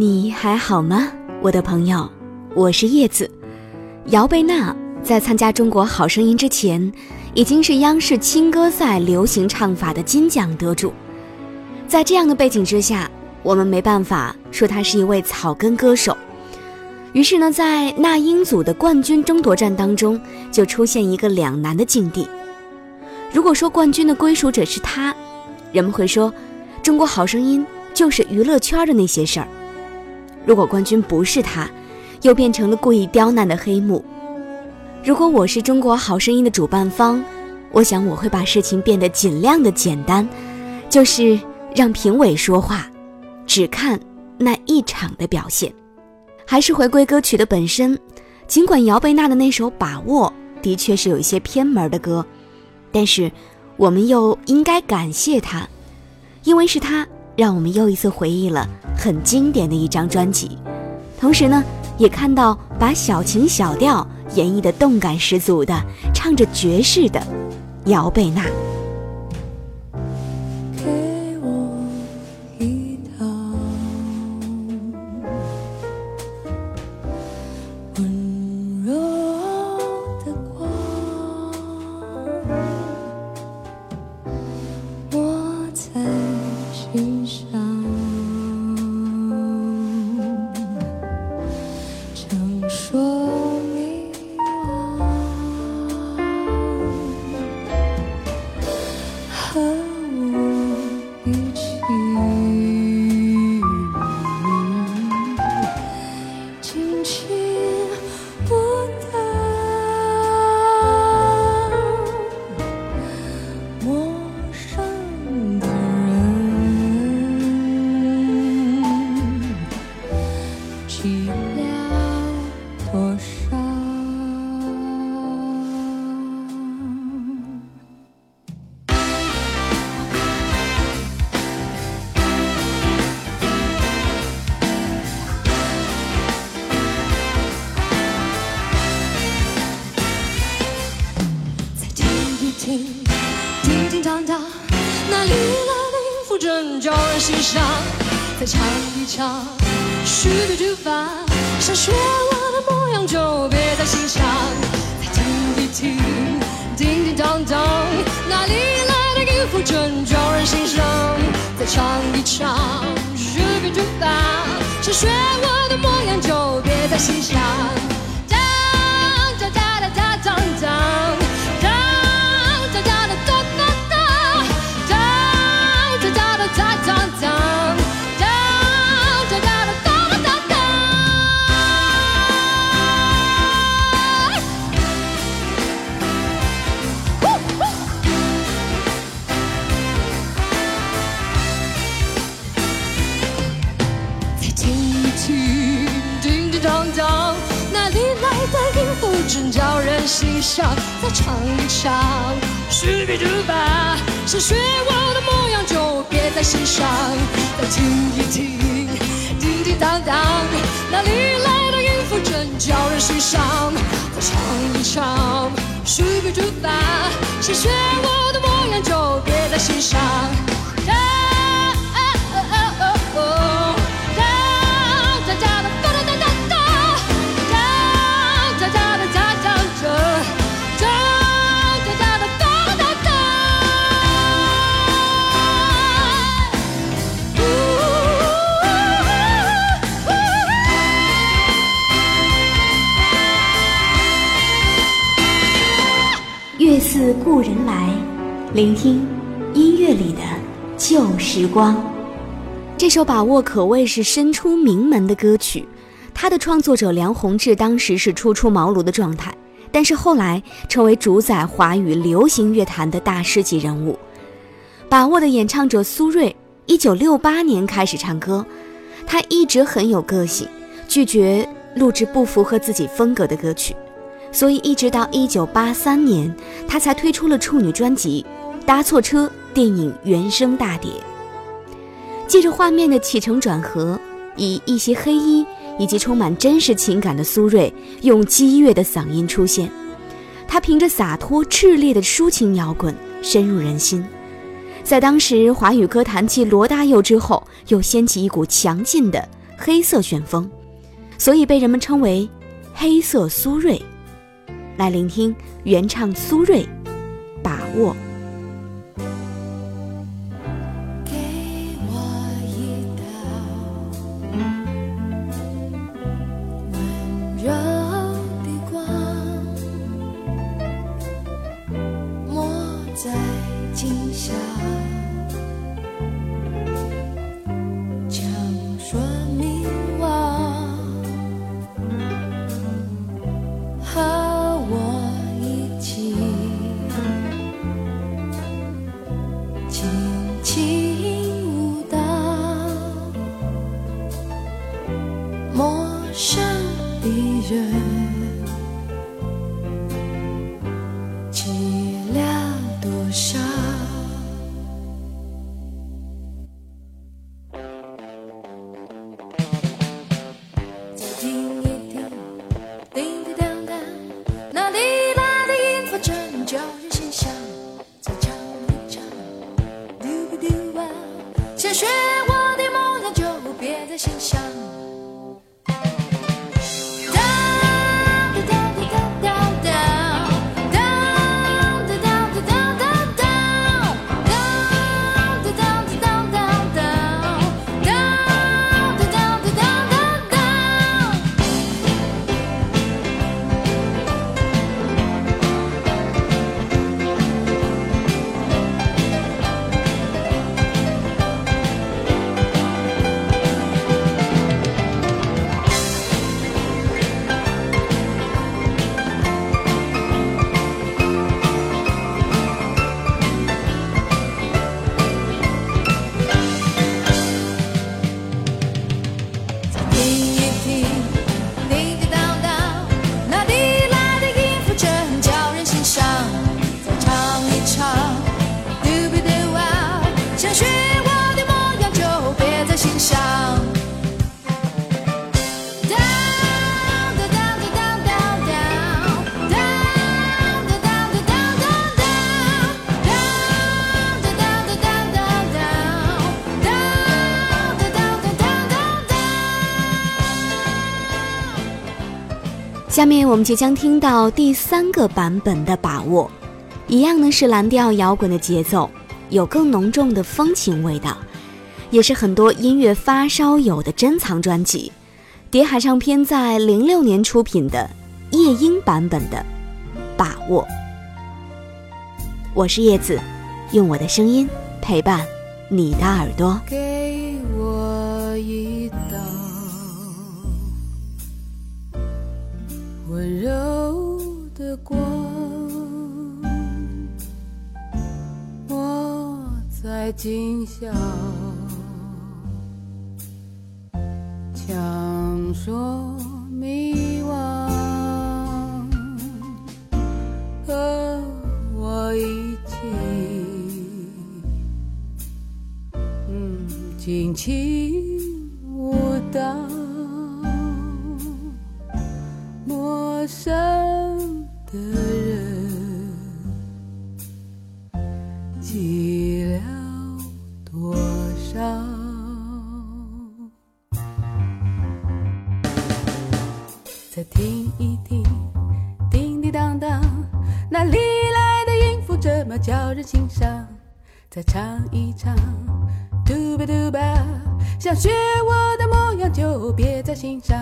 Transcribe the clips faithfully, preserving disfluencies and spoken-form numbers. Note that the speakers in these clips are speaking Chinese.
你还好吗，我的朋友？我是叶子。姚贝娜在参加中国好声音之前，已经是央视青歌赛流行唱法的金奖得主。在这样的背景之下，我们没办法说她是一位草根歌手。于是呢，在那英组的冠军争夺战当中，就出现一个两难的境地。如果说冠军的归属者是她，人们会说中国好声音就是娱乐圈的那些事儿。如果冠军不是她，又变成了故意刁难的黑幕。如果我是中国好声音的主办方，我想我会把事情变得尽量的简单，就是让评委说话，只看那一场的表现。还是回归歌曲的本身，尽管姚贝娜的那首《把握》的确是有一些偏门的歌，但是我们又应该感谢她，因为是她让我们又一次回忆了很经典的一张专辑，同时呢，也看到把小情小调演绎的动感十足的，唱着爵士的姚贝娜。叮叮当当，那里来音符正招人欣赏。再唱一唱，许多句法，想学我的模样就别再欣赏。再听一听，叮叮当当，那里来的音符正招人欣赏。再唱一唱，许多句法，想学我的模样就别再欣赏。当当当当当当当。真叫人欣赏，再唱一唱，是非之法，想学我的模样就别再欣赏。再听一听，叮叮当当，哪里来的音符真叫人欣赏。再唱一唱，是非之法，想学我的模样就别再欣赏。月似故人来，聆听音乐里的旧时光。这首《把握》可谓是身出名门的歌曲，它的创作者梁鸿志当时是初出茅庐的状态，但是后来成为主宰华语流行乐坛的大师级人物。《把握》的演唱者苏芮一九六八年开始唱歌，他一直很有个性，拒绝录制不符合自己风格的歌曲，所以一直到一九八三年，他才推出了处女专辑《搭错车》电影原声大碟。借着画面的起承转合，以一袭黑衣以及充满真实情感的苏芮，用激越的嗓音出现。他凭着洒脱炽烈的抒情摇滚深入人心，在当时华语歌坛继罗大佑之后，又掀起一股强劲的黑色旋风，所以被人们称为黑色苏芮。来聆听原唱苏芮《把握》。下面我们即将听到第三个版本的《把握》，一样呢是蓝调摇滚的节奏，有更浓重的风情味道，也是很多音乐发烧友的珍藏专辑，蝶海唱片在零六年出品的夜莺版本的《把握》。我是叶子，用我的声音陪伴你的耳朵。给我一道温柔的光，我在今宵强说迷惘，和我一起嗯，尽情舞蹈，陌生的人寂寥多少。再听一听，叮叮当当，哪里来的音符这么叫人心伤？再唱一唱，嘟吧嘟吧，想学我的模样就别在心上。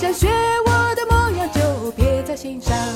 想学我的模样就别在心上。